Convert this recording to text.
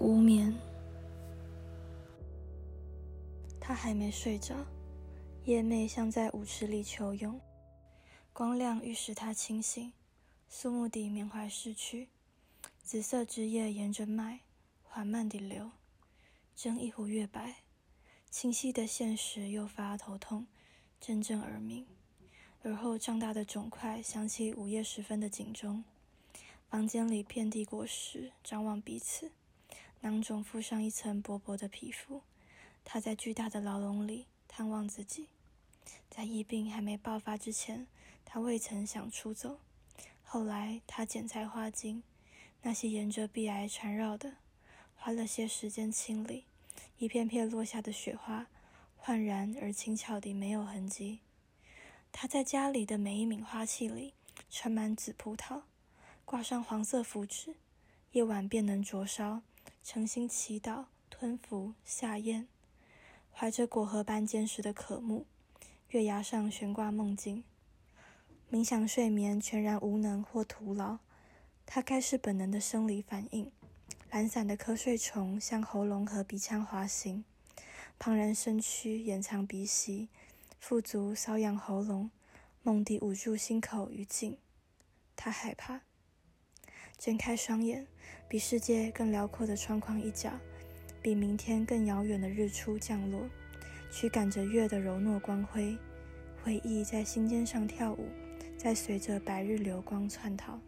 无眠。他还没睡着，夜寐像在舞池里求泳，光亮欲使他清醒。肃穆地缅怀逝去，紫色之液沿着脉缓慢地流，蒸一壶月白。清晰的现实诱发头痛，阵阵耳鸣，而后胀大的肿块响起午夜时分的警钟。房间里遍地果实，张望彼此，囊肿附上一层薄薄的皮肤。他在巨大的牢笼里探望自己，在疫病还没爆发之前，他未曾想出走。后来他剪裁花茎，那些沿着壁癌缠绕的，花了些时间清理，一片片落下的雪花，焕然而轻巧地没有痕迹。他在家里的每一皿花器里盛满紫葡萄，挂上黄色符纸，夜晚便能灼烧。诚心祈祷，吞服下咽，怀着果核般坚实的渴慕，月牙上悬挂梦境。冥想睡眠全然无能或徒劳，它该是本能的生理反应。懒散的瞌睡虫向喉咙和鼻腔滑行，庞然身躯掩藏鼻息，腹足搔痒喉咙，猛地捂住心口与颈。他害怕。睁开双眼，比世界更辽阔的窗框一角，比明天更遥远的日出降落，驱赶着月的柔糯光辉。回忆在心尖上跳舞，再随着白日流光窜逃。